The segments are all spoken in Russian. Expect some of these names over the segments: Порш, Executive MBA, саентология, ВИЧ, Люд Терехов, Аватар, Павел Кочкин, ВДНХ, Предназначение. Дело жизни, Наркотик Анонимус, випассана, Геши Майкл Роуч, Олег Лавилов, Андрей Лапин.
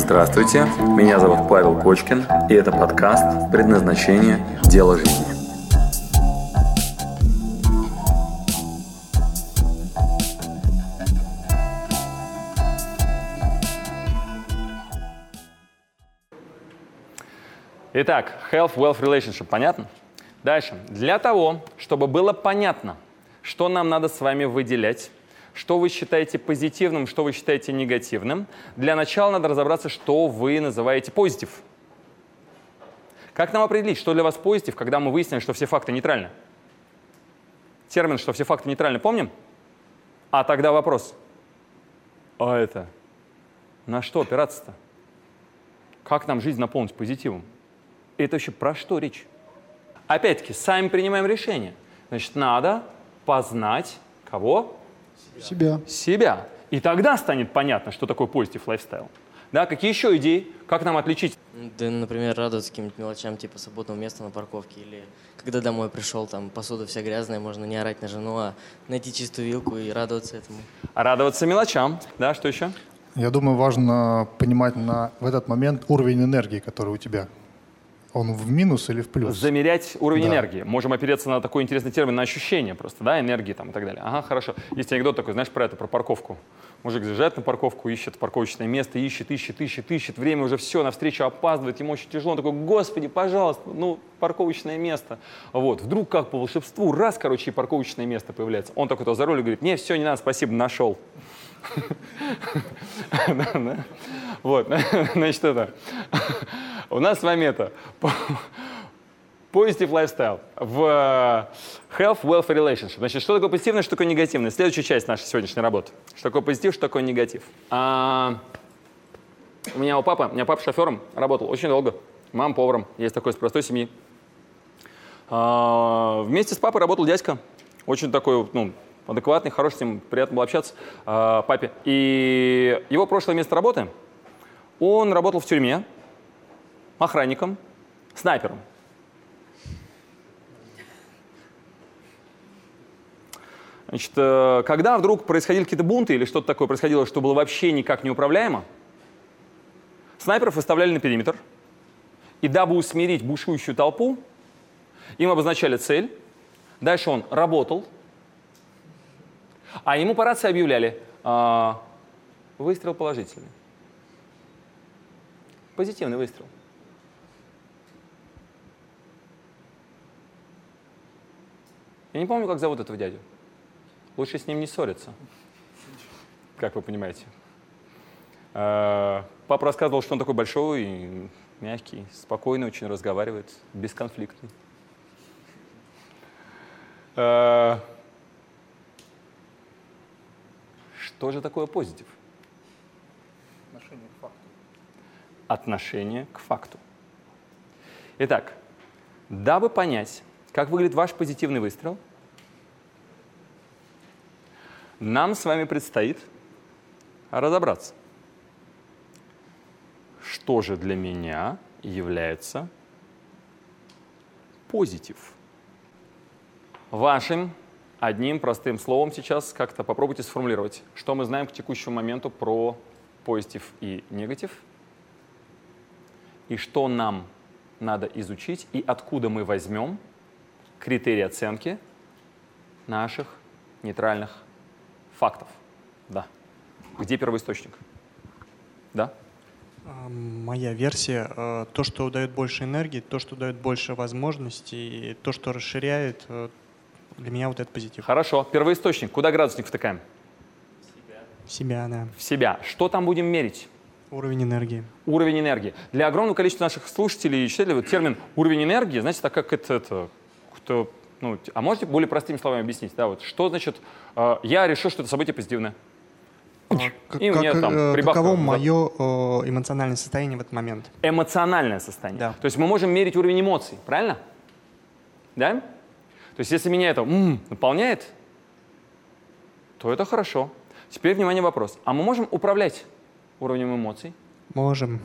Здравствуйте, меня зовут Павел Кочкин, и это подкаст «Предназначение. Дело жизни». Итак, Health, Wealth, Relationship. Понятно? Дальше. Для того, чтобы было понятно, что нам надо с вами выделять, что вы считаете позитивным, что вы считаете негативным, для начала надо разобраться, что вы называете позитив. Как нам определить, что для вас позитив, когда мы выяснили, что все факты нейтральны? Термин, что все факты нейтральны, помним? А тогда вопрос. А это? На что опираться-то? Как нам жизнь наполнить позитивом? Это вообще про что речь? Опять-таки, сами принимаем решение. Значит, надо познать кого? Себя. И тогда станет понятно, что такое позитив лайфстайл. Да, какие еще идеи? Как нам отличить? Да, например, радоваться каким-нибудь мелочам, типа свободного места на парковке. Или когда домой пришел, там посуда вся грязная, можно не орать на жену, а найти чистую вилку и радоваться этому. А радоваться мелочам. Да, что еще? Я думаю, важно понимать в этот момент уровень энергии, который у тебя. Он в минус или в плюс? Замерять уровень энергии. Можем опереться на такой интересный термин, на ощущение просто, да, энергии там и так далее. Ага, хорошо. Есть анекдот такой, знаешь, про это, про парковку. Мужик заезжает на парковку, ищет парковочное место, ищет. Время уже все, навстречу опаздывает, ему очень тяжело. Он такой, господи, пожалуйста, ну, парковочное место. Вот, вдруг как по волшебству, раз, короче, и парковочное место появляется. Он такой-то за руль и говорит, не, все, не надо, спасибо, нашел. Вот, значит, это... У нас с вами это позитив лайфстайл в health, wealth и relationship. Значит, что такое позитивное, что такое негативное? Следующая часть нашей сегодняшней работы. Что такое позитив, что такое негатив. У меня папа шофером работал очень долго. Мама поваром. Я из такой простой семьи. Вместе с папой работал дядька. Очень такой, ну, адекватный, хороший, с ним приятно было общаться, папе. И его прошлое место работы, он работал в тюрьме. Охранником, снайпером. Значит, когда вдруг происходили какие-то бунты или что-то такое происходило, что было вообще никак неуправляемо, снайперов выставляли на периметр. И дабы усмирить бушующую толпу, им обозначали цель. Дальше он работал. А ему по рации объявляли выстрел положительный. Позитивный выстрел. Я не помню, как зовут этого дядю. Лучше с ним не ссориться, как вы понимаете. Папа рассказывал, что он такой большой и мягкий, спокойный, очень разговаривает, бесконфликтный. Что же такое позитив? Отношение к факту. Отношение к факту. Итак, дабы понять, как выглядит ваш позитивный выстрел? Нам с вами предстоит разобраться, что же для меня является позитив. Вашим одним простым словом сейчас как-то попробуйте сформулировать, что мы знаем к текущему моменту про позитив и негатив, и что нам надо изучить, и откуда мы возьмем критерии оценки наших нейтральных фактов. Да. Где первоисточник? Да? Моя версия. То, что дает больше энергии, то, что дает больше возможностей, то, что расширяет, для меня вот это позитив. Хорошо. Первоисточник. Куда градусник втыкаем? В себя, да. В себя. Что там будем мерить? Уровень энергии. Уровень энергии. Для огромного количества наших слушателей и читателей вот термин «уровень энергии», знаете, так как это кто, ну, а можете более простыми словами объяснить, да, вот, что значит я решил, что это событие позитивное? И мне там прибавка. Каково мое эмоциональное состояние в этот момент? Эмоциональное состояние. Да. То есть мы можем мерить уровень эмоций, правильно? Да? То есть если меня это наполняет, то это хорошо. Теперь, внимание, вопрос. А мы можем управлять уровнем эмоций? Можем.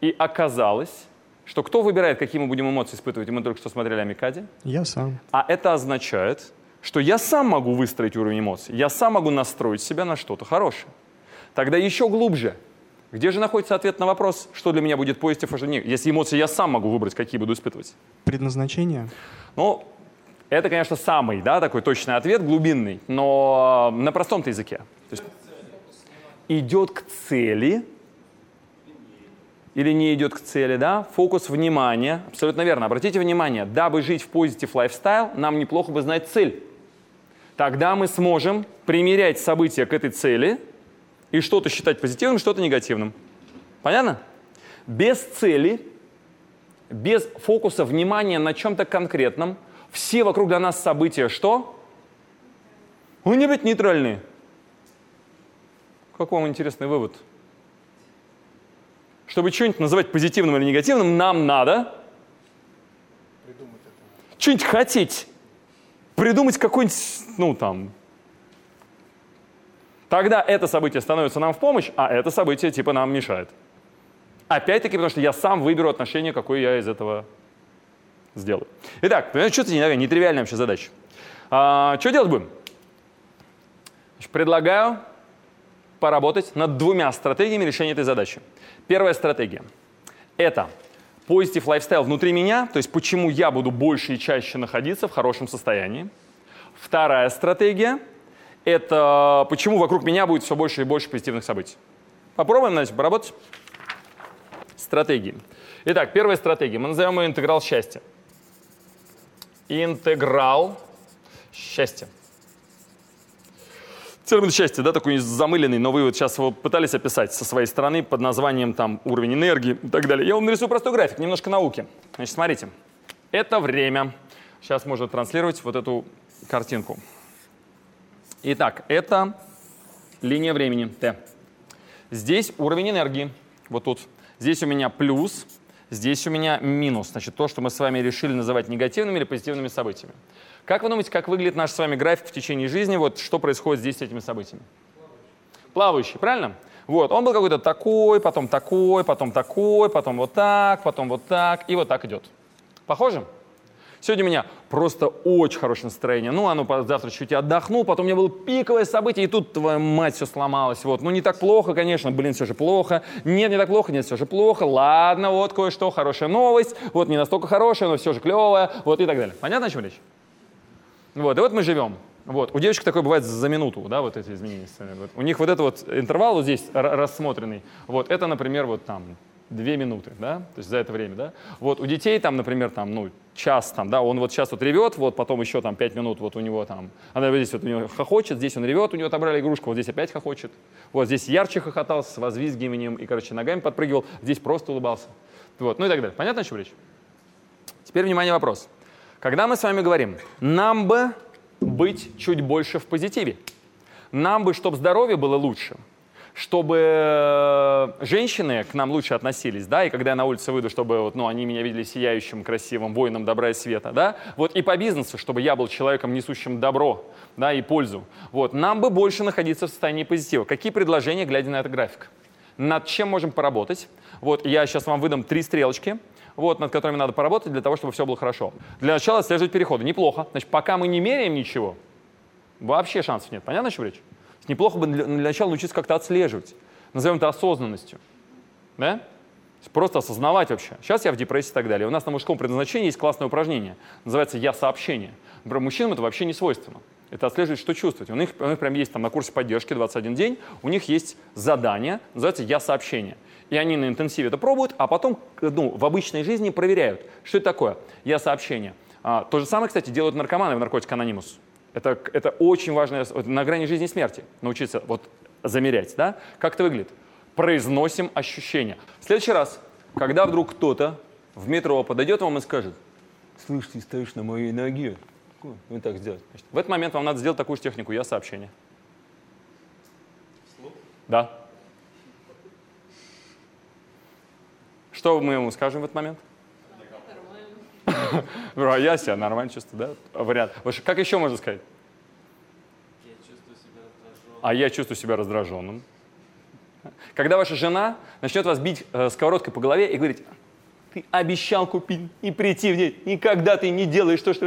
И оказалось... Что кто выбирает, какие мы будем эмоции испытывать? Мы только что смотрели Амикаде. Я сам. А это означает, что я сам могу выстроить уровень эмоций. Я сам могу настроить себя на что-то хорошее. Тогда еще глубже. Где же находится ответ на вопрос, что для меня будет поиск, а что нет? Если эмоции я сам могу выбрать, какие буду испытывать. Предназначение? Ну, это, конечно, самый, да, такой точный ответ, глубинный, но на простом-то языке. То есть, идет к цели или не идет к цели, да? Фокус внимания. Абсолютно верно. Обратите внимание, дабы жить в позитив лайфстайл, нам неплохо бы знать цель. Тогда мы сможем примерять события к этой цели и что-то считать позитивным, что-то негативным. Понятно? Без цели, без фокуса внимания на чем-то конкретном, все вокруг для нас события что? Они ведь нейтральные. Какой вам интересный вывод? Чтобы что-нибудь называть позитивным или негативным, нам надо придумать это. Что-нибудь хотеть. Придумать какой-нибудь, ну там. Тогда это событие становится нам в помощь, а это событие типа нам мешает. Опять-таки, потому что я сам выберу отношение, какое я из этого сделаю. Итак, что-то нетривиальная вообще задача. Что делать будем? Предлагаю поработать над двумя стратегиями решения этой задачи. Первая стратегия – это позитив лайфстайл внутри меня, то есть почему я буду больше и чаще находиться в хорошем состоянии. Вторая стратегия – это почему вокруг меня будет все больше и больше позитивных событий. Попробуем, значит, поработать. Стратегии. Итак, первая стратегия. Мы назовем ее интеграл счастья. Интеграл счастья. Термин счастья, да, такой замыленный, но вы вот сейчас его пытались описать со своей стороны под названием там уровень энергии и так далее. Я вам нарисую простой график, немножко науки. Значит, смотрите, это время. Сейчас можно транслировать вот эту картинку. Итак, это линия времени Т. Здесь уровень энергии, вот тут. Здесь у меня плюс, здесь у меня минус. Значит, то, что мы с вами решили называть негативными или позитивными событиями. Как вы думаете, как выглядит наш с вами график в течение жизни? Вот что происходит здесь с этими событиями? Плавающий, правильно? Вот, он был какой-то такой, потом такой, потом такой, потом вот так, и вот так идет. Похоже? Сегодня у меня просто очень хорошее настроение. Ну, а ну, завтра чуть отдохну, потом у меня было пиковое событие, и тут, твоя мать, все сломалось. Вот. Ну, не так плохо, конечно, блин, все же плохо. Нет, не так плохо, нет, все же плохо. Ладно, вот кое-что, хорошая новость. Вот не настолько хорошая, но все же клевая. Вот и так далее. Понятно, о чем речь? Вот, и вот мы живем. Вот. У девочек такое бывает за минуту, да, вот эти изменения. Вот. У них вот этот вот интервал вот здесь рассмотренный, вот это, например, вот там 2 минуты, да, то есть за это время, да. Вот у детей там, например, там, ну, час там, да, он вот сейчас вот ревет, вот потом еще там 5 минут вот у него там, она вот здесь вот у него хохочет, здесь он ревет, у него отобрали игрушку, вот здесь опять хохочет, вот здесь ярче хохотал с возвизгиванием и, короче, ногами подпрыгивал, здесь просто улыбался, вот, ну и так далее. Понятно, о чем речь? Теперь, внимание, вопрос. Когда мы с вами говорим, нам бы быть чуть больше в позитиве, нам бы, чтобы здоровье было лучше, чтобы женщины к нам лучше относились, да, и когда я на улице выйду, чтобы вот, ну, они меня видели сияющим, красивым, воином добра и света, да, вот и по бизнесу, чтобы я был человеком, несущим добро, да, и пользу, вот, нам бы больше находиться в состоянии позитива. Какие предложения, глядя на этот график? Над чем можем поработать? Вот, я сейчас вам выдам 3 стрелочки. Вот, над которыми надо поработать для того, чтобы все было хорошо. Для начала отслеживать переходы. Неплохо. Значит, пока мы не меряем ничего, вообще шансов нет. Понятно, о чем речь? Неплохо бы для начала научиться как-то отслеживать. Назовем это осознанностью. Да? Просто осознавать вообще. Сейчас я в депрессии и так далее. У нас на мужском предназначении есть классное упражнение. Называется «Я сообщение». Мужчинам это вообще не свойственно. Это отслеживать, что чувствовать. У них прям есть там на курсе поддержки 21 день, у них есть задание, называется «Я сообщение». И они на интенсиве это пробуют, а потом, ну, в обычной жизни проверяют, что это такое. Я сообщение. То же самое, кстати, делают наркоманы в «Наркотик Анонимус». Это очень важно, на грани жизни и смерти научиться вот замерять, да? Как это выглядит? Произносим ощущения. В следующий раз, когда вдруг кто-то в метро подойдет вам и скажет: «Слышь, ты стоишь на моей ноге». Вот так сделать. Значит, в этот момент вам надо сделать такую же технику «Я сообщение». Слух? Да. Что мы ему скажем в этот момент? Нормально. Я себя нормально чувствую, да? Вариант. Как еще можно сказать? Я чувствую себя раздраженным. А я чувствую себя раздраженным. Когда ваша жена начнет вас бить сковородкой по голове и говорить: ты обещал купить и прийти в ней, никогда ты не делаешь то, что...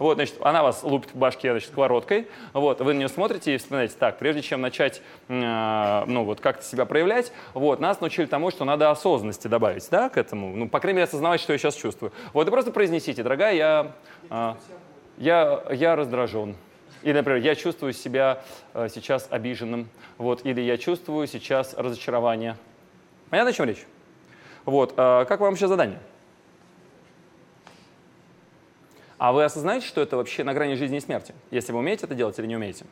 Вот, значит, она вас лупит в башке, значит, сковородкой, вот, вы на нее смотрите и вспоминаете, так, прежде чем начать, ну, вот, как-то себя проявлять, вот, нас научили тому, что надо осознанности добавить, да, к этому, ну, по крайней мере, осознавать, что я сейчас чувствую. Вот, и просто произнесите, дорогая, я раздражен. Или, например, я чувствую себя сейчас обиженным, вот, или я чувствую сейчас разочарование. Понятно, о чем речь? Вот, как вам сейчас задание? А вы осознаете, что это вообще на грани жизни и смерти, если вы умеете это делать или не умеете?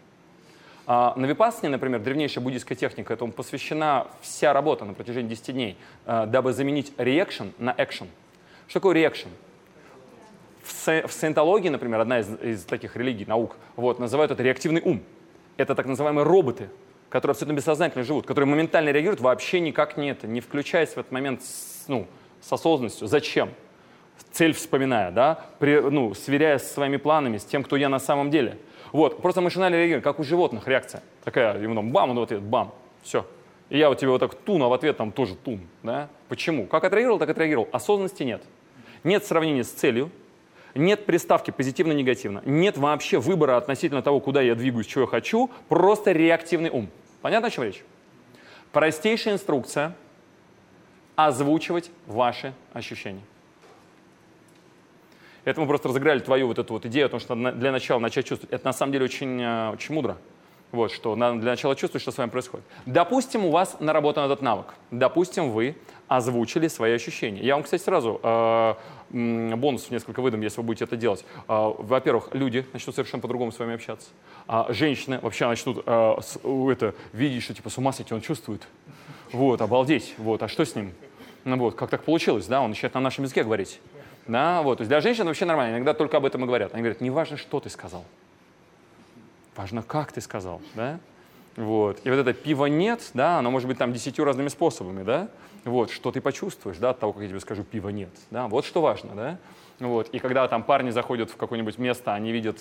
На випассане, например, древнейшая буддийская техника, этому посвящена вся работа на протяжении 10 дней, дабы заменить reaction на action. Что такое reaction? В саентологии, например, одна из таких религий, наук, вот, называют это реактивный ум. Это так называемые роботы, которые абсолютно бессознательно живут, которые моментально реагируют, вообще никак не это, не включаясь в этот момент с осознанностью. Зачем? Цель вспоминая, да? Сверяясь со своими планами, с тем, кто я на самом деле. Вот, просто машинально реагируем, как у животных реакция. Такая, ему там бам, он в ответ бам, все. И я у тебя вот так тун, а в ответ там тоже тун. Да? Почему? Как отреагировал, так отреагировал. Осознанности нет. Нет сравнения с целью. Нет приставки позитивно-негативно, нет вообще выбора относительно того, куда я двигаюсь, чего я хочу, просто реактивный ум. Понятно, о чем речь? Простейшая инструкция – озвучивать ваши ощущения. Это мы просто разыграли твою вот эту вот идею о том, что для начала начать чувствовать. Это на самом деле очень, очень мудро, вот, что надо для начала чувствовать, что с вами происходит. Допустим, у вас наработан этот навык. Допустим, вы озвучили свои ощущения. Я вам, кстати, сразу бонусов несколько выдам, если вы будете это делать. Во-первых, люди начнут совершенно по-другому с вами общаться. Женщины вообще начнут видеть, что типа с ума сойти, он чувствует. Вот, обалдеть. Вот, а что с ним? Ну вот, как так получилось, да? Он начинает на нашем языке говорить. Да, вот. То есть для женщин вообще нормально. Иногда только об этом и говорят. Они говорят, не важно, что ты сказал. Важно, как ты сказал, да? Вот. И вот это пиво нет, да, оно может быть там 10 разными способами, да? Вот, что ты почувствуешь, да, от того, как я тебе скажу пива нет, да? Вот что важно, да? Вот. И когда там парни заходят в какое-нибудь место, они видят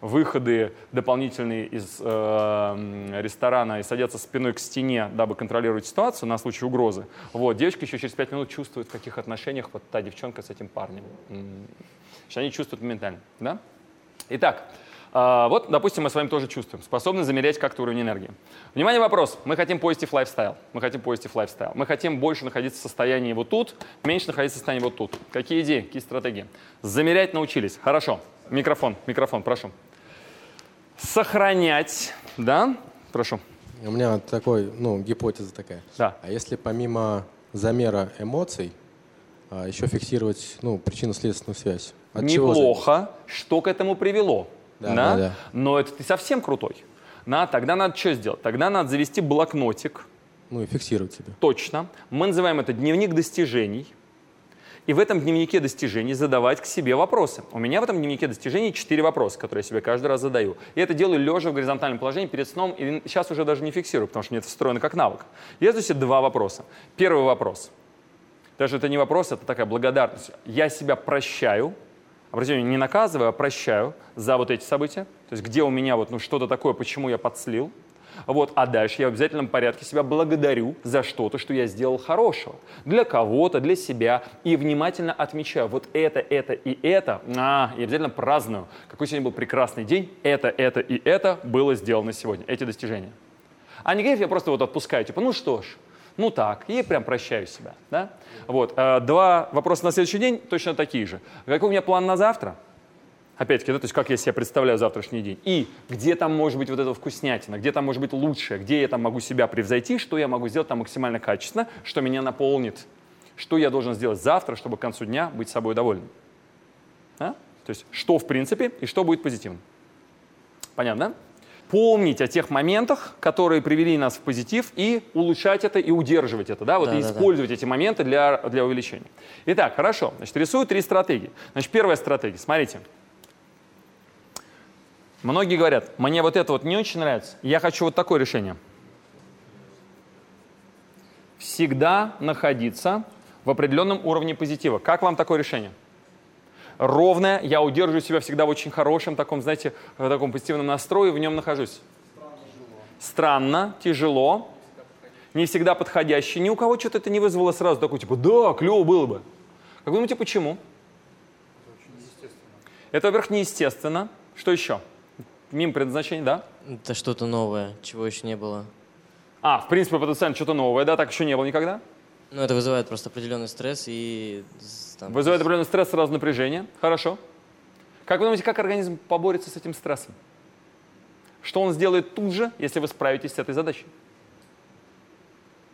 выходы дополнительные из ресторана и садятся спиной к стене, дабы контролировать ситуацию на случай угрозы. Вот, девочка еще через 5 минут чувствует, в каких отношениях вот та девчонка с этим парнем. Они чувствуют моментально, да? Итак. Вот, допустим, мы с вами тоже чувствуем, способны замерять как-то уровень энергии. Внимание, вопрос. Мы хотим positive lifestyle. Мы хотим больше находиться в состоянии вот тут, меньше находиться в состоянии вот тут. Какие идеи, какие стратегии? Замерять научились. Хорошо. Микрофон, прошу. Сохранять, да? Прошу. У меня такой, гипотеза такая. Да. А если помимо замера эмоций, еще фиксировать, причинно-следственную связь? Неплохо. Что к этому привело? Да. Но это ты совсем крутой. Тогда надо что сделать? Тогда надо завести блокнотик. И фиксировать себя. Точно. Мы называем это дневник достижений. И в этом дневнике достижений задавать к себе вопросы. У меня в этом дневнике достижений 4 вопроса, которые я себе каждый раз задаю. И это делаю лежа в горизонтальном положении перед сном. И сейчас уже даже не фиксирую, потому что мне это встроено как навык. Я задаю себе 2 вопроса. Первый вопрос. Даже это не вопрос, это такая благодарность. Я себя прощаю. Обратите внимание, не наказываю, а прощаю за вот эти события. То есть где у меня что-то такое, почему я подслил. Вот. А дальше я в обязательном порядке себя благодарю за что-то, что я сделал хорошего. Для кого-то, для себя. И внимательно отмечаю вот это и это. Я обязательно праздную. Какой сегодня был прекрасный день. Это и это было сделано сегодня. Эти достижения. А негатив я просто отпускаю. Типа, что ж. Так, и прям прощаю себя, да? Вот, 2 вопроса на следующий день точно такие же. Какой у меня план на завтра? Опять-таки, да, то есть как я себе представляю завтрашний день? И где там может быть вот эта вкуснятина, где там может быть лучше, где я там могу себя превзойти, что я могу сделать там максимально качественно, что меня наполнит, что я должен сделать завтра, чтобы к концу дня быть собой довольным. Да? То есть что в принципе и что будет позитивным. Понятно, да? Помнить о тех моментах, которые привели нас в позитив, и улучшать это, и удерживать это, да, использовать эти моменты для увеличения. Итак, хорошо, значит, рисую 3 стратегии. Значит, первая стратегия, смотрите. Многие говорят, мне это не очень нравится, я хочу такое решение. Всегда находиться в определенном уровне позитива. Как вам такое решение? Ровное, я удерживаю себя всегда в очень хорошем, таком позитивном настрое, в нем нахожусь. Странно, тяжело, не всегда подходящий. Ни у кого что-то это не вызвало сразу такой, да, клево было бы. Как вы думаете, почему? Это очень неестественно. Это, во-первых, неестественно. Что еще? Мимо предназначения, да? Это что-то новое, чего еще не было. А, в принципе, потенциально что-то новое, да? Так еще не было никогда? Ну, это вызывает просто определенный стресс и... Там, вызывает определенный стресс, сразу напряжение. Хорошо. Как вы думаете, как организм поборется с этим стрессом? Что он сделает тут же, если вы справитесь с этой задачей?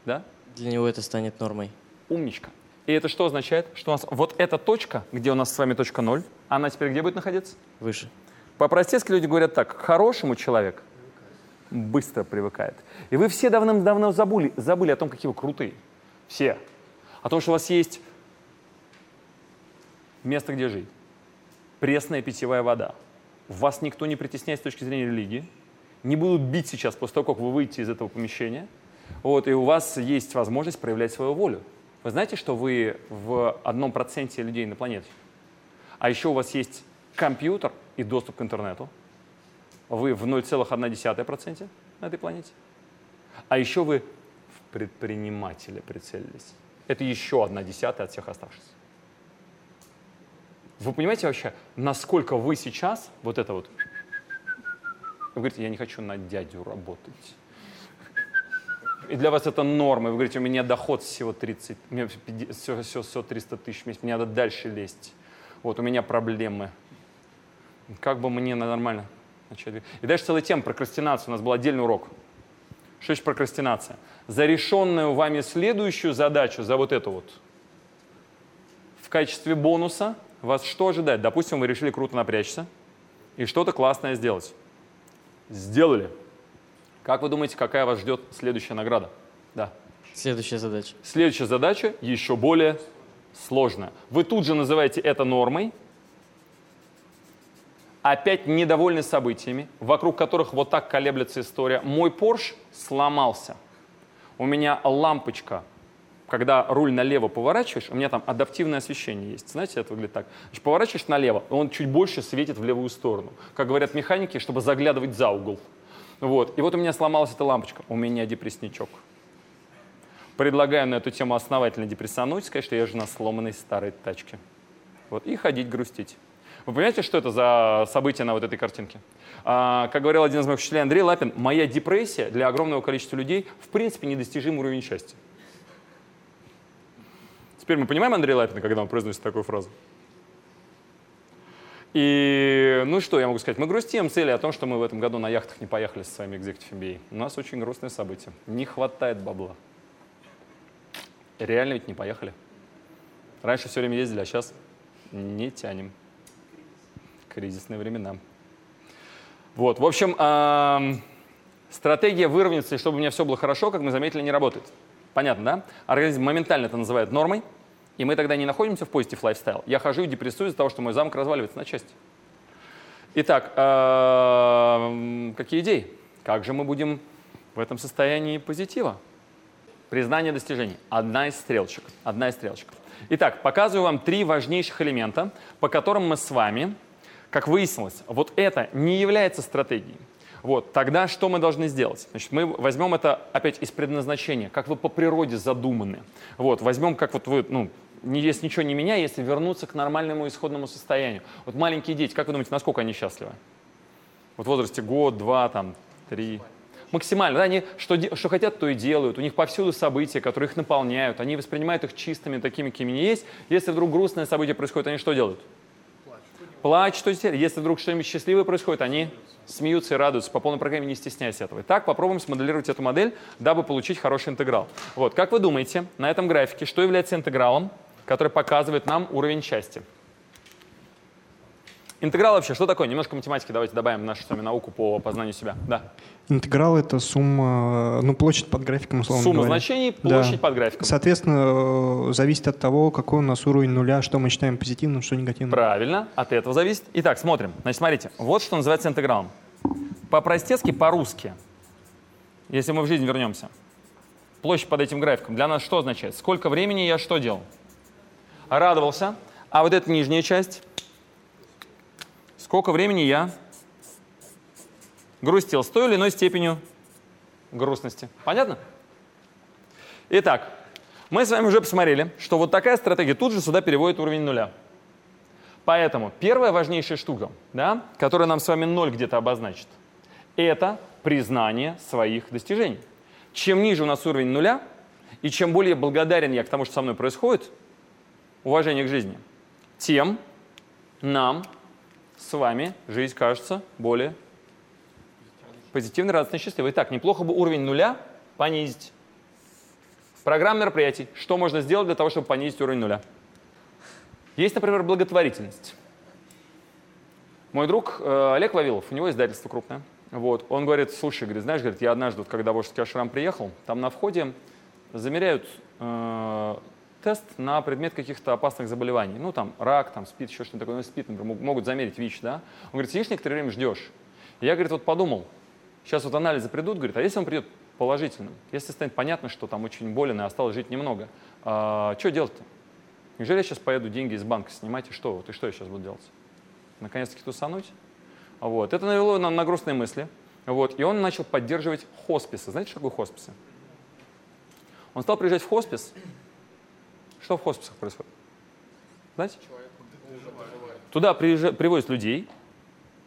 Да? Для него это станет нормой. Умничка. И это что означает? Что у нас вот эта точка, где у нас с вами точка 0, она теперь где будет находиться? Выше. По-простецки люди говорят так: к хорошему человек быстро привыкает. И вы все давным-давно забыли о том, какие вы крутые. Все. О том, что у вас есть место, где жить. Пресная питьевая вода. Вас никто не притесняет с точки зрения религии. Не будут бить сейчас после того, как вы выйдете из этого помещения. Вот, и у вас есть возможность проявлять свою волю. Вы знаете, что вы в 1% людей на планете? А еще у вас есть компьютер и доступ к интернету. Вы в 0,1% на этой планете. А еще вы в предпринимателя прицелились. Это еще 1% от всех оставшихся. Вы понимаете вообще, насколько вы сейчас вот это вот... Вы говорите, я не хочу на дядю работать. И для вас это норма. Вы говорите, у меня доход всего 30, у меня все 300 тысяч в месяц, мне надо дальше лезть. Вот, у меня проблемы. Как бы мне нормально начать... И дальше целая тема прокрастинации. У нас был отдельный урок. Что еще прокрастинация? За решенную вами следующую задачу, за вот эту вот, в качестве бонуса... Вас что ожидать? Допустим, вы решили круто напрячься и что-то классное сделать. Сделали. Как вы думаете, какая вас ждет следующая награда? Да. Следующая задача. Следующая задача еще более сложная. Вы тут же называете это нормой. Опять недовольны событиями, вокруг которых вот так колеблется история. Мой Порш сломался. У меня лампочка. Когда руль налево поворачиваешь, у меня там адаптивное освещение есть. Знаете, это выглядит так. Значит, поворачиваешь налево, он чуть больше светит в левую сторону. Как говорят механики, чтобы заглядывать за угол. Вот. И вот у меня сломалась эта лампочка. У меня депрессничок. Предлагаю на эту тему основательно депрессануть, сказать, что я же на сломанной старой тачке. Вот. И ходить грустить. Вы понимаете, что это за событие на вот этой картинке? Как говорил один из моих учителей Андрей Лапин, моя депрессия для огромного количества людей в принципе недостижимый уровень счастья. Теперь мы понимаем Андрея Лапина, когда он произносит такую фразу. И ну что я могу сказать? Мы грустим цели о том, что мы в этом году на яхтах не поехали со своими Executive MBA. У нас очень грустное событие. Не хватает бабла. Реально ведь не поехали. Раньше все время ездили, а сейчас не тянем. Кризисные времена. Вот, в общем, стратегия выровняться, и чтобы у меня все было хорошо, как мы заметили, не работает. Понятно, да? Организм моментально это называет нормой, и мы тогда не находимся в позитив лайфстайл. Я хожу и депрессую из-за того, что мой замок разваливается на части. Итак, какие идеи? Как же мы будем в этом состоянии позитива? Признание достижений. Одна из стрелочек. Итак, показываю вам 3 важнейших элемента, по которым мы с вами, как выяснилось, вот это не является стратегией. Вот, тогда что мы должны сделать? Значит, мы возьмем это опять из предназначения, как вы по природе задуманы. Вот, возьмем, как вот вы, если ничего не меняя, если вернуться к нормальному исходному состоянию. Вот маленькие дети, как вы думаете, насколько они счастливы? Вот в возрасте год, 2, 3. Максимально, да, они что хотят, то и делают. У них повсюду события, которые их наполняют. Они воспринимают их чистыми, такими, какими они есть. Если вдруг грустное событие происходит, они что делают? Плачут, если вдруг что-нибудь счастливое происходит, они смеются и радуются по полной программе, не стесняясь этого. Итак, попробуем смоделировать эту модель, дабы получить хороший интеграл. Вот, как вы думаете, на этом графике, что является интегралом, который показывает нам уровень счастья? Интеграл вообще, что такое? Немножко математики давайте добавим в нашу с вами науку по познанию себя. Да. Интеграл — это сумма, площадь под графиком, условно говоря. Сумма значений, площадь под графиком. Соответственно, зависит от того, какой у нас уровень нуля, что мы считаем позитивным, что негативным. Правильно, от этого зависит. Итак, смотрим. Значит, смотрите, вот что называется интегралом. По-простецки, по-русски, если мы в жизнь вернемся, площадь под этим графиком для нас что означает? Сколько времени я что делал? Радовался. А вот эта нижняя часть... Сколько времени я грустил с той или иной степенью грустности. Понятно? Итак, Мы с вами уже посмотрели, что вот такая стратегия тут же сюда переводит уровень нуля. Поэтому первая важнейшая штука, да, которая нам с вами ноль где-то обозначит, это признание своих достижений. Чем ниже у нас уровень нуля, и чем более благодарен я к тому, что со мной происходит, уважение к жизни, тем нам с вами жизнь кажется более позитивной, радостной, счастливой. Итак, неплохо бы уровень нуля понизить. Программа мероприятий. Что можно сделать для того, чтобы понизить уровень нуля? Есть, например, благотворительность. Мой друг Олег Лавилов, у него издательство крупное. Вот. Он говорит, слушай, говорит, знаешь, говорит, я однажды, вот, когда в Волжский ашрам приехал, там на входе замеряют тест на предмет каких-то опасных заболеваний. Ну, там рак, там спид, еще что-то такое. Ну, спид, например, могут замерить ВИЧ, да? Он говорит, сидишь некоторое время, ждешь. Я, говорит, вот подумал, сейчас вот анализы придут, говорит, а если он придет положительным? Если станет понятно, что там очень болен и осталось жить немного, что делать-то? Неужели я сейчас поеду деньги из банка снимать, и что? Вот и что я сейчас буду делать? Наконец-таки тусануть? Вот. Это навело на грустные мысли. Вот. И он начал поддерживать хосписы. Знаете, что такое хосписы? Он стал приезжать в хоспис. Что в хосписах происходит? Знаете? Туда привозят людей,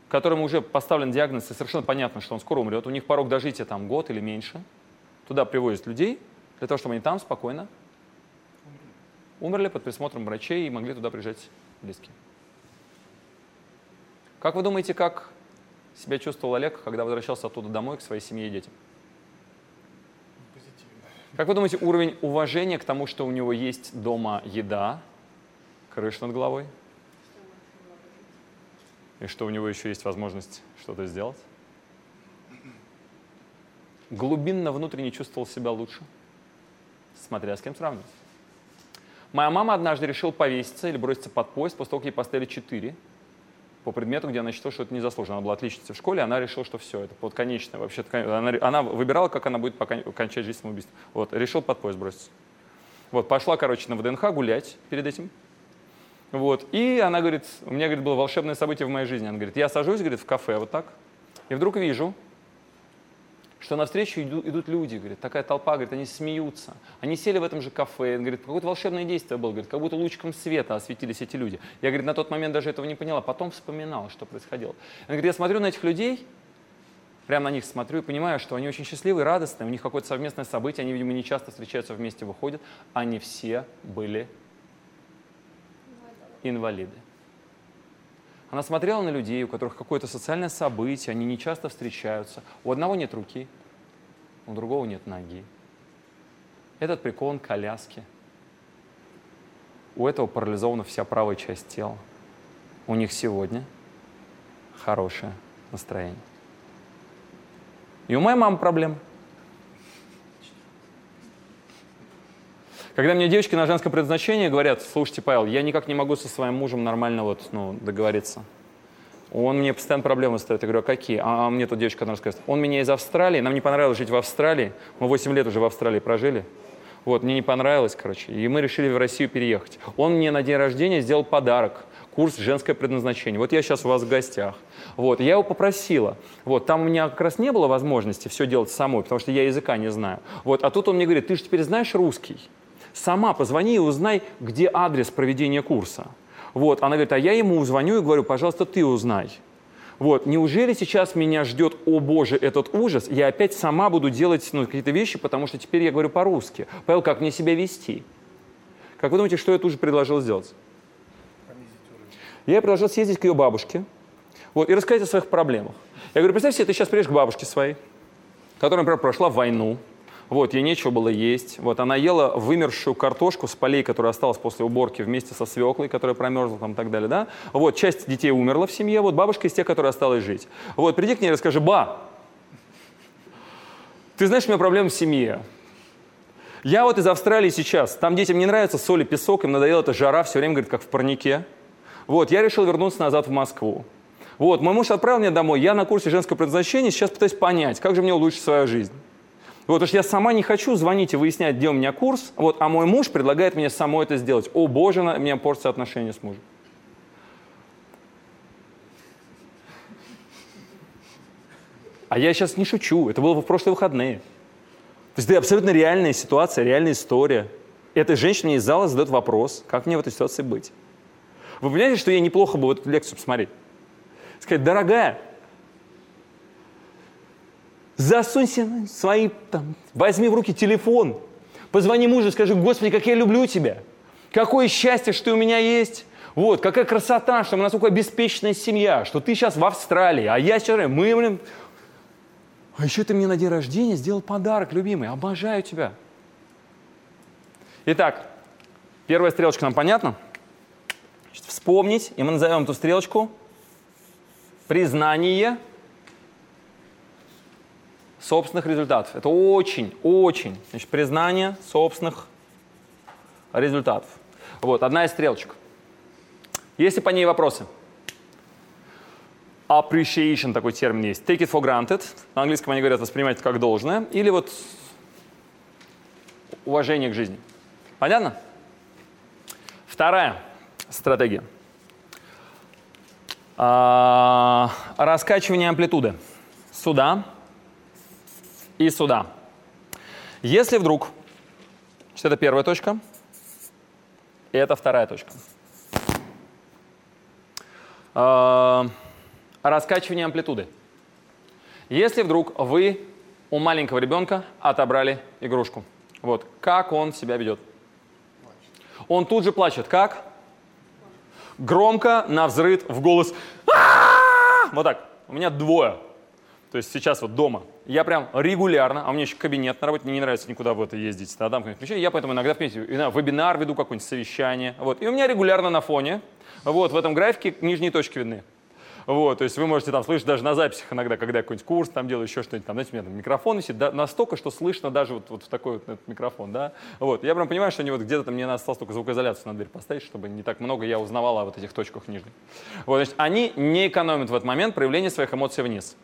которым уже поставлен диагноз, и совершенно понятно, что он скоро умрет. У них порог дожития там год или меньше. Туда привозят людей для того, чтобы они там спокойно умерли под присмотром врачей и могли туда приезжать близкие. Как вы думаете, как себя чувствовал Олег, когда возвращался оттуда домой к своей семье и детям? Позитивно. Как вы думаете, уровень уважения к тому, что у него есть дома еда, крыша над головой? И что у него еще есть возможность что-то сделать? Глубинно внутренне чувствовал себя лучше, смотря с кем сравнивать. Моя мама однажды решила повеситься или броситься под поезд после того, как ей поставили 4. По предмету, где она считала, что это незаслуженно. Она была отличницей в школе, она решила, что все, это вот конечное. Вообще, она выбирала, как она будет кончать жизнь самоубийством. Вот, решила под поезд броситься. Вот, пошла, короче, на ВДНХ гулять перед этим. Вот, и она говорит, у меня, говорит, было волшебное событие в моей жизни. Она говорит, я сажусь, говорит, в кафе вот так, и вдруг вижу, что навстречу идут люди, говорит, такая толпа, говорит, они смеются. Они сели в этом же кафе, говорит, какое-то волшебное действие было, говорит, как будто лучиком света осветились эти люди. Я, говорит, на тот момент даже этого не поняла, потом вспоминала, что происходило. Он говорит, я смотрю на этих людей, прямо на них смотрю и понимаю, что они очень счастливы, радостные, у них какое-то совместное событие, они, видимо, не часто встречаются вместе, выходят. Они все были инвалиды. Она смотрела на людей, у которых какое-то социальное событие, они не часто встречаются. У одного нет руки, у другого нет ноги. Этот прикован к коляске. У этого парализована вся правая часть тела. У них сегодня хорошее настроение. И у моей мамы проблемы. Когда мне девочки на женском предназначении говорят, слушайте, Павел, я никак не могу со своим мужем нормально вот, ну, договориться. Он мне постоянно проблемы ставит. Я говорю, а какие? А мне тут девочка одна рассказывает. Он меня из Австралии, нам не понравилось жить в Австралии. Мы 8 лет уже в Австралии прожили. Вот, мне не понравилось, короче. И мы решили в Россию переехать. Он мне на день рождения сделал подарок. Курс «Женское предназначение». Вот я сейчас у вас в гостях. Вот, я его попросила. Вот, там у меня как раз не было возможности все делать самой, потому что я языка не знаю. Вот, а тут он мне говорит, ты же теперь знаешь русский? Сама позвони и узнай, где адрес проведения курса. Вот. Она говорит, а я ему звоню и говорю, пожалуйста, ты узнай. Вот. Неужели сейчас меня ждет, о боже, этот ужас? Я опять сама буду делать какие-то вещи, потому что теперь я говорю по-русски. Павел, как мне себя вести? Как вы думаете, что я тут же предложил сделать? Я ей предложил съездить к ее бабушке, вот, и рассказать о своих проблемах. Я говорю, представь себе, ты сейчас приедешь к бабушке своей, которая, например, прошла войну. Вот, ей нечего было есть. Вот, она ела вымершую картошку с полей, которая осталась после уборки вместе со свеклой, которая промерзла там, и так далее. Да? Вот, часть детей умерла в семье, вот бабушка из тех, которые осталось жить. Вот, приди к ней и расскажи, ба, ты знаешь, у меня проблемы в семье. Я вот из Австралии сейчас, там детям не нравится соль и песок, им надоела эта жара, все время, говорит, как в парнике. Вот, я решил вернуться назад в Москву. Вот, мой муж отправил меня домой, я на курсе «Женское предназначение», сейчас пытаюсь понять, как же мне улучшить свою жизнь. Вот, потому что я сама не хочу звонить и выяснять, где у меня курс, вот, а мой муж предлагает мне самой это сделать. О, боже, у меня порция отношений с мужем. А я сейчас не шучу, это было в прошлые выходные. То есть это абсолютно реальная ситуация, реальная история. этой женщине из зала задает вопрос, как мне в этой ситуации быть. Вы понимаете, что ей неплохо бы вот эту лекцию посмотреть? Сказать, дорогая, засунься свои, там, возьми в руки телефон, позвони мужу и скажи, Господи, как я люблю тебя, какое счастье, что ты у меня есть, вот, какая красота, что мы насколько обеспеченная семья, что ты сейчас в Австралии, а я сейчас, мы, блин, а еще ты мне на день рождения сделал подарок, любимый, обожаю тебя. Итак, первая стрелочка нам понятна? Значит, вспомнить, и мы назовем эту стрелочку «Признание собственных результатов». Это очень значит, признание собственных результатов. Вот, одна из стрелочек. Есть ли по ней вопросы? Appreciation такой термин есть. Take it for granted. На английском они говорят воспринимать это как должное. Или вот уважение к жизни. Понятно? Вторая стратегия. Раскачивание амплитуды сюда и сюда. Если вдруг, значит, это первая точка, и это вторая точка. Раскачивание амплитуды. Если вдруг вы у маленького ребенка отобрали игрушку, вот, как он себя ведет? Он тут же плачет. Как? Громко, навзрыд, в голос. Вот так. У меня двое. То есть сейчас вот дома. Я прям регулярно, а у меня еще кабинет на работе, мне не нравится никуда в это ездить. Да, там какие-нибудь включения. Я поэтому иногда, в принципе, вебинар веду, какое-нибудь совещание. Вот. И у меня регулярно на фоне, вот, в этом графике нижние точки видны. Вот, то есть вы можете там слышать даже на записях иногда, когда я какой-нибудь курс там делаю, еще что-нибудь там, знаете, у меня там микрофон висит, да, настолько, что слышно даже вот в такой вот этот микрофон, да. Вот, я прям понимаю, что они вот где-то там, мне надо стало только звукоизоляцию на дверь поставить, чтобы не так много я узнавала о вот этих точках нижних. Вот, значит, они не экономят в этот момент проявление своих эмоций вниз.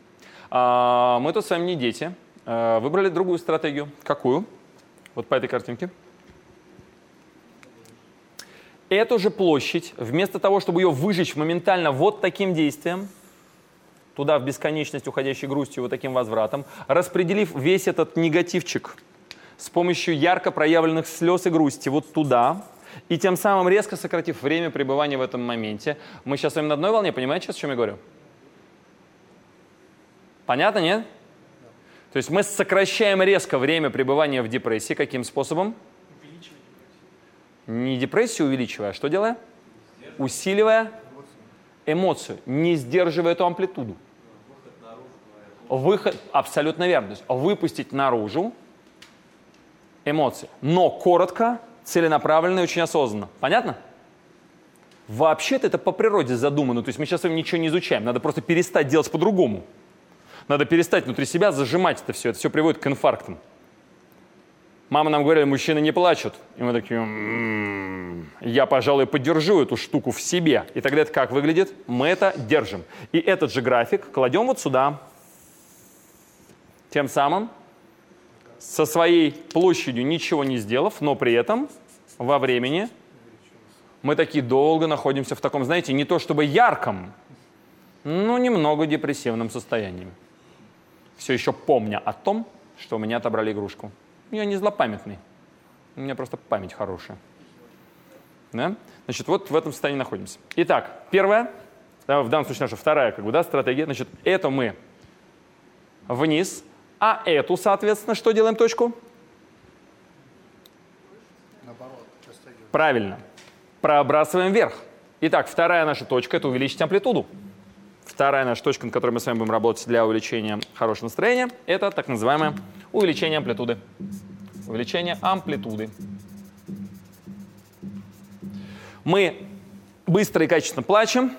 Мы тут с вами не дети, выбрали другую стратегию. Какую? Вот по этой картинке. Эту же площадь, вместо того, чтобы ее выжечь моментально вот таким действием, туда в бесконечность уходящей грустью, вот таким возвратом, распределив весь этот негативчик с помощью ярко проявленных слез и грусти вот туда, и тем самым резко сократив время пребывания в этом моменте. Мы сейчас с вами на одной волне, понимаете, сейчас, о чем я говорю? Понятно, нет? То есть мы сокращаем резко время пребывания в депрессии. Каким способом? Не депрессию увеличивая, а что делая? Усиливая эмоцию, не сдерживая эту амплитуду. Выход, абсолютно верно. То есть выпустить наружу эмоции, но коротко, целенаправленно и очень осознанно. Понятно? Вообще-то это по природе задумано. То есть мы сейчас с вами ничего не изучаем. Надо просто перестать делать по-другому. Надо перестать внутри себя зажимать это все. Это все приводит к инфарктам. Мама нам говорила, мужчины не плачут. И мы такие, я, пожалуй, подержу эту штуку в себе. И тогда это как выглядит? Мы это держим. И этот же график кладем вот сюда. Тем самым со своей площадью ничего не сделав, но при этом во времени мы такие долго находимся в таком, знаете, не то чтобы ярком, но немного депрессивном состоянии. Все еще помня о том, что у меня отобрали игрушку. Я не злопамятный, у меня просто память хорошая. Да? Значит, вот в этом состоянии находимся. Итак, первая, в данном случае наша вторая стратегия. Значит, это мы вниз, а эту, соответственно, что делаем точку? Наоборот. Правильно. Пробрасываем вверх. Итак, вторая наша точка – это увеличить амплитуду. Вторая наша точка, на которой мы с вами будем работать для увеличения хорошего настроения, это так называемое увеличение амплитуды. Увеличение амплитуды. Мы быстро и качественно плачем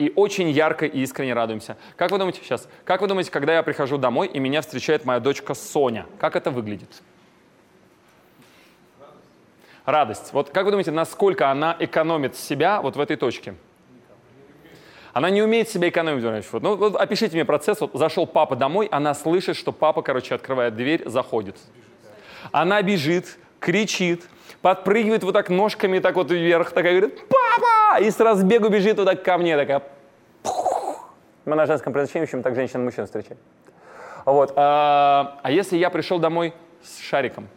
и очень ярко и искренне радуемся. Как вы думаете сейчас? Как вы думаете, когда я прихожу домой и меня встречает моя дочка Соня? Как это выглядит? Радость. Вот как вы думаете, насколько она экономит себя вот в этой точке? Она не умеет себя экономить. Ну, вот опишите мне процесс. Вот зашел папа домой, она слышит, что папа, открывает дверь, заходит. Она бежит, кричит, подпрыгивает вот так ножками, так вот вверх, такая говорит «Папа!» И с разбегу бежит вот так ко мне, такая «Пух!». Мы на женском предназначении, в общем, так женщин и мужчин встречаем. Вот. А если я пришел домой с шариком?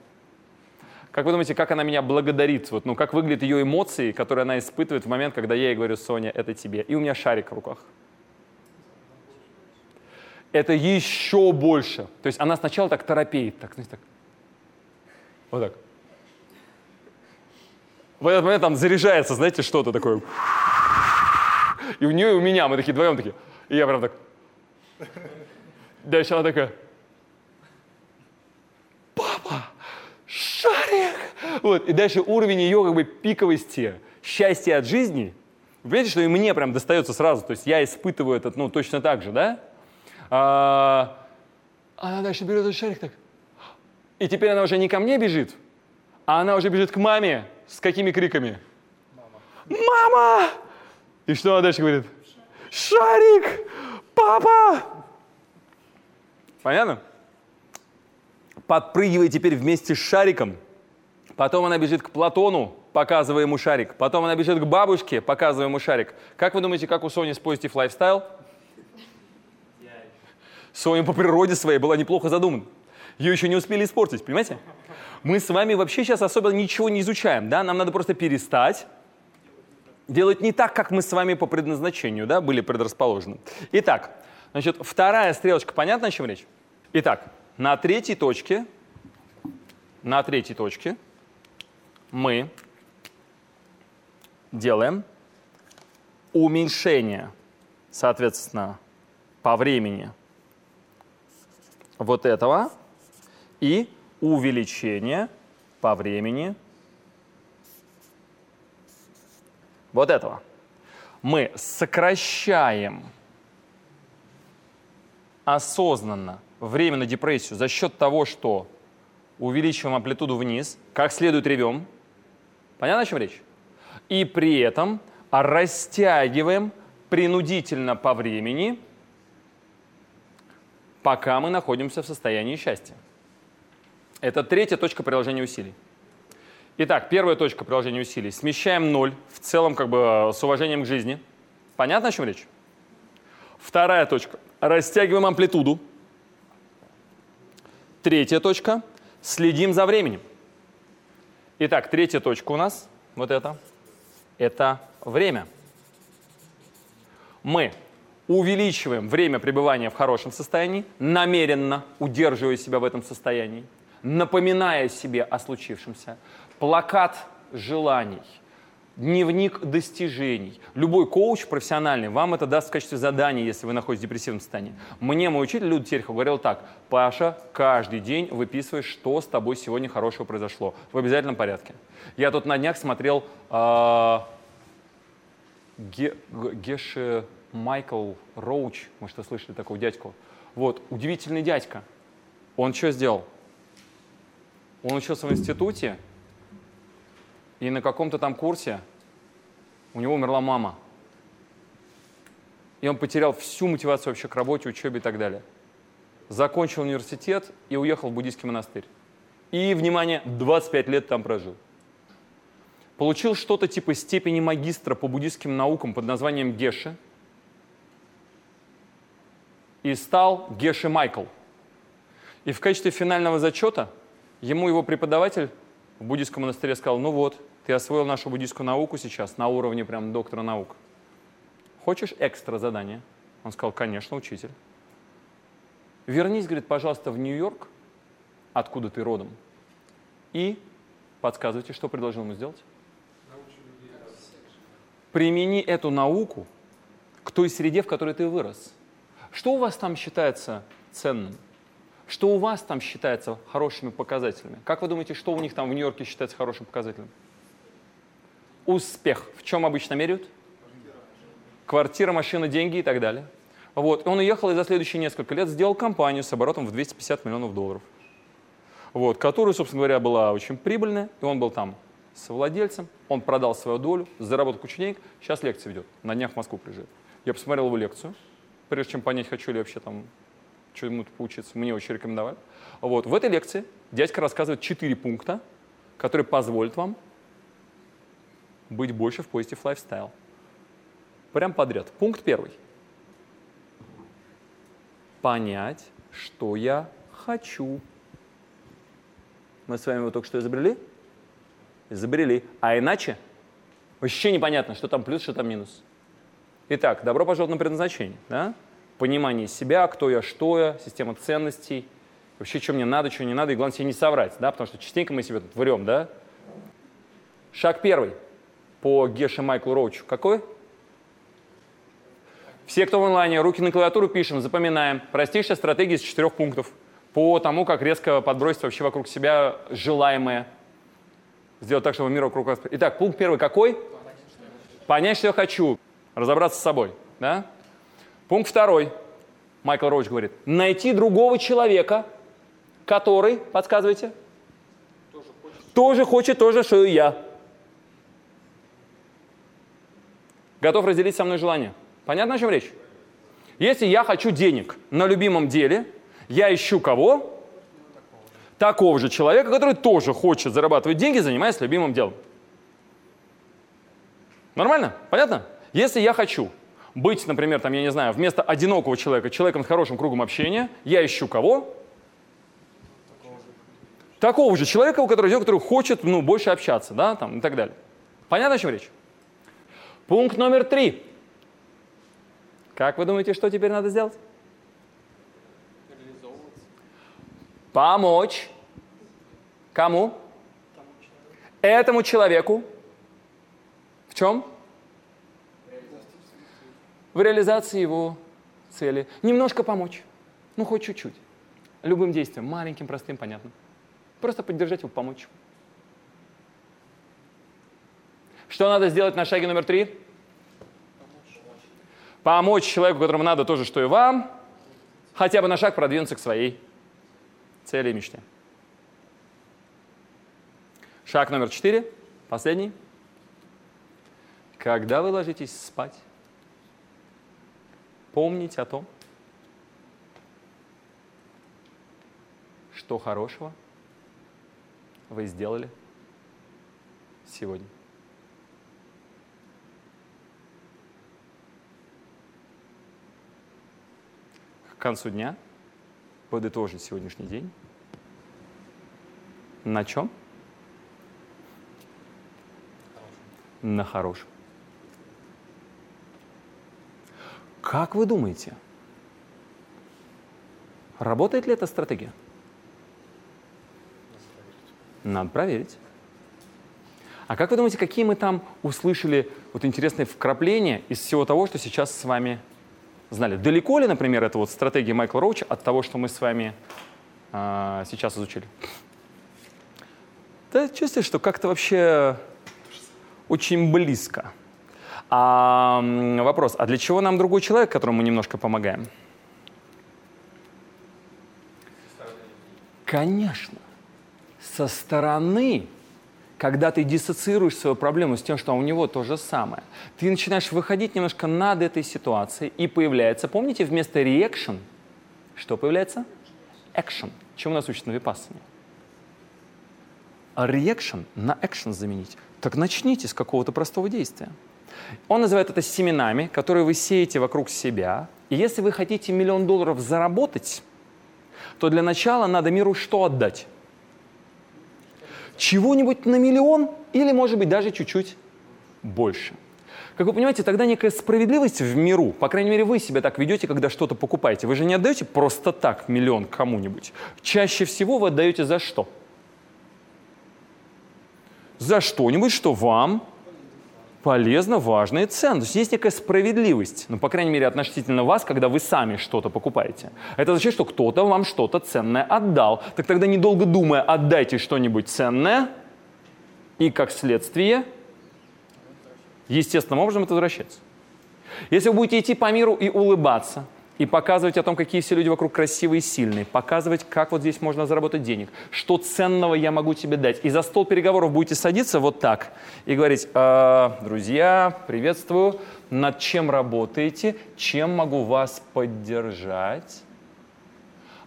Как вы думаете, как она меня благодарит? Вот, ну, как выглядят ее эмоции, которые она испытывает в момент, когда я ей говорю: Соня, это тебе. И у меня шарик в руках. Это еще больше. То есть она сначала так торопеет. Так, знаете, так. Вот так. В этот момент там заряжается, знаете, что-то такое. И у нее, и у меня. Мы такие вдвоем такие. И я прям так. Дальше она такая. Папа! Шарик! Вот. И дальше уровень ее как бы пиковости, счастья от жизни. Вы видите, что и мне прям достается сразу. То есть я испытываю этот, ну, точно так же, да? Она дальше берет этот шарик так. И теперь она уже не ко мне бежит, а она уже бежит к маме. С какими криками? Мама! Мама! И что она дальше говорит? Шарик! Папа! Понятно? Подпрыгивай теперь вместе с шариком. Потом она бежит к Платону, показывая ему шарик. Потом она бежит к бабушке, показывая ему шарик. Как вы думаете, как у Сони с Positive Lifestyle? Соня по природе своей была неплохо задумана. Ее еще не успели испортить, понимаете? Мы с вами вообще сейчас особо ничего не изучаем, да? Нам надо просто перестать делать не так, как мы с вами по предназначению, да, были предрасположены. Итак, значит, вторая стрелочка. Понятно, о чем речь? Итак, на третьей точке мы делаем уменьшение, соответственно, по времени вот этого и увеличение по времени вот этого. Мы сокращаем осознанно время на депрессию за счет того, что увеличиваем амплитуду вниз, как следует ревем. Понятно, о чем речь? И при этом растягиваем принудительно по времени, пока мы находимся в состоянии счастья. Это третья точка приложения усилий. Итак, первая точка приложения усилий. Смещаем ноль, в целом как бы с уважением к жизни. Понятно, о чем речь? Вторая точка. Растягиваем амплитуду. Третья точка. Следим за временем. Итак, третья точка у нас, вот это. Это время. Мы увеличиваем время пребывания в хорошем состоянии, намеренно удерживая себя в этом состоянии, напоминая себе о случившемся. Плакат желаний, дневник достижений. Любой коуч профессиональный вам это даст в качестве задания, если вы находитесь в депрессивном состоянии. Мне мой учитель Люд Терехов говорил так: Паша, каждый день выписывай, что с тобой сегодня хорошего произошло. В обязательном порядке. Я тут на днях смотрел Геши Майкл Роуч. Вы что, слышали такого дядьку? Вот, удивительный дядька. Он что сделал? Он учился в институте, и на каком-то там курсе у него умерла мама. И он потерял всю мотивацию вообще к работе, учебе и так далее. Закончил университет и уехал в буддийский монастырь. И, внимание, 25 лет там прожил. Получил что-то типа степени магистра по буддийским наукам под названием Геши. И стал Геши Майкл. И в качестве финального зачета ему его преподаватель в буддийском монастыре сказал: ну вот, ты освоил нашу буддийскую науку сейчас на уровне прям доктора наук. Хочешь экстра задание? Он сказал: конечно, учитель. Вернись, говорит, пожалуйста, в Нью-Йорк, откуда ты родом, и подсказывайте, что предложил ему сделать. Примени эту науку к той среде, в которой ты вырос. Что у вас там считается ценным? Что у вас там считается хорошими показателями? Как вы думаете, что у них там в Нью-Йорке считается хорошим показателем? Успех. В чем обычно меряют? Квартира, машина, деньги и так далее. Вот. Он уехал и за следующие несколько лет сделал компанию с оборотом в 250 миллионов долларов. Вот. Которая, собственно говоря, была очень прибыльная. И он был там совладельцем. Он продал свою долю, заработал кучу денег. Сейчас лекцию ведет. На днях в Москву приезжает. Я посмотрел его лекцию. Прежде чем понять, хочу ли вообще там чему-то поучиться, мне очень рекомендовали. Вот. В этой лекции дядька рассказывает 4 пункта, которые позволят вам быть больше в Positive Lifestyle. Прям подряд. Пункт первый. Понять, что я хочу. Мы с вами его только что изобрели. изобрели. А иначе вообще непонятно, что там плюс, что там минус. Итак, добро пожаловать на предназначение. Да? Понимание себя, кто я, что я, система ценностей, вообще, что мне надо, что не надо, и главное себе не соврать, да? Потому что частенько мы себе тут врем, да? Шаг первый по Геше Майклу Роучу какой? Все, кто в онлайне, руки на клавиатуру пишем, запоминаем. Простейшая стратегия из 4 пунктов по тому, как резко подбросить вообще вокруг себя желаемое. Сделать так, чтобы мир вокруг вас... Итак, пункт первый какой? Понять, что я хочу. Разобраться с собой. Да? Пункт второй. Майкл Роуч говорит. Найти другого человека, который, подсказывайте, тоже хочет то же, что и я. Готов разделить со мной желание. Понятно, о чем речь? Если я хочу денег на любимом деле, я ищу кого? Такого же человека, который тоже хочет зарабатывать деньги, занимаясь любимым делом. Нормально? Понятно? Если я хочу быть, например, там, я не знаю, вместо одинокого человека, человеком с хорошим кругом общения, я ищу кого? Такого же человека, который хочет больше общаться, да, там, и так далее. Понятно, о чем речь? Пункт номер 3. Как вы думаете, что теперь надо сделать? Реализовываться. Помочь. Кому? Этому человеку. В чем? В реализации его цели. Немножко помочь. Хоть чуть-чуть. Любым действием. Маленьким, простым, понятным. Просто поддержать его, помочь. Что надо сделать на шаге номер 3? Помочь человеку, которому надо то же, что и вам, хотя бы на шаг продвинуться к своей цели и мечте. Шаг номер 4, последний. Когда вы ложитесь спать, помните о том, что хорошего вы сделали сегодня. К концу дня подытожить сегодняшний день. На чем? На хорошем. Как вы думаете, работает ли эта стратегия? Надо проверить. А как вы думаете, какие мы там услышали интересные вкрапления из всего того, что сейчас с вами знали? Далеко ли, например, эта стратегия Майкла Роуча от того, что мы с вами сейчас изучили? Да, чувствуешь, что как-то вообще очень близко. Вопрос, а для чего нам другой человек, которому мы немножко помогаем? Конечно. Со стороны, когда ты диссоциируешь свою проблему с тем, что у него то же самое, ты начинаешь выходить немножко над этой ситуацией, и появляется, помните, вместо реакшн, что появляется? Экшн. Чему нас учат на випассане? Реакшн на экшн заменить. Так начните с какого-то простого действия. Он называет это семенами, которые вы сеете вокруг себя. И если вы хотите $1 000 000 заработать, то для начала надо миру что отдать? Чего-нибудь на миллион или, может быть, даже чуть-чуть больше. Как вы понимаете, тогда некая справедливость в миру, по крайней мере, вы себя так ведете, когда что-то покупаете. Вы же не отдаете просто так $1 000 000 кому-нибудь. Чаще всего вы отдаете за что? За что-нибудь, что вам полезно, важно и ценно. То есть есть некая справедливость, по крайней мере, относительно вас, когда вы сами что-то покупаете. Это означает, что кто-то вам что-то ценное отдал. Так тогда, недолго думая, отдайте что-нибудь ценное, и как следствие, естественным образом это возвращается. Если вы будете идти по миру и улыбаться, и показывать о том, какие все люди вокруг красивые и сильные, показывать, как вот здесь можно заработать денег, что ценного я могу тебе дать. И за стол переговоров будете садиться вот так и говорить: друзья, приветствую, над чем работаете, чем могу вас поддержать.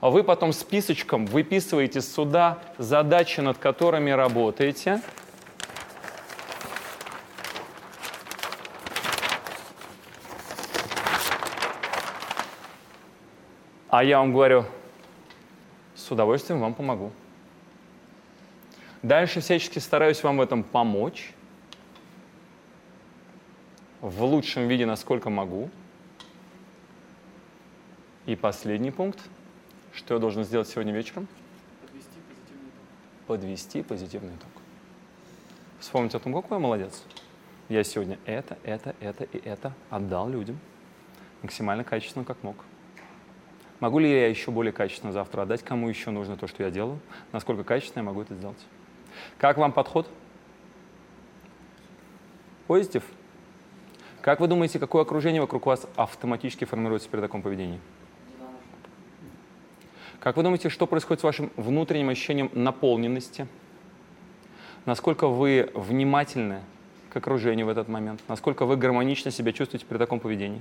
А вы потом списочком выписываете сюда задачи, над которыми работаете. А я вам говорю, с удовольствием вам помогу. Дальше всячески стараюсь вам в этом помочь, в лучшем виде, насколько могу. И последний пункт, что я должен сделать сегодня вечером? Подвести позитивный итог. Вспомнить о том, какой я молодец. Я сегодня это и это отдал людям. Максимально качественно, как мог. Могу ли я еще более качественно завтра отдать? Кому еще нужно то, что я делаю? Насколько качественно я могу это сделать? Как вам подход? Позитив? Как вы думаете, какое окружение вокруг вас автоматически формируется при таком поведении? Как вы думаете, что происходит с вашим внутренним ощущением наполненности? Насколько вы внимательны к окружению в этот момент? Насколько вы гармонично себя чувствуете при таком поведении?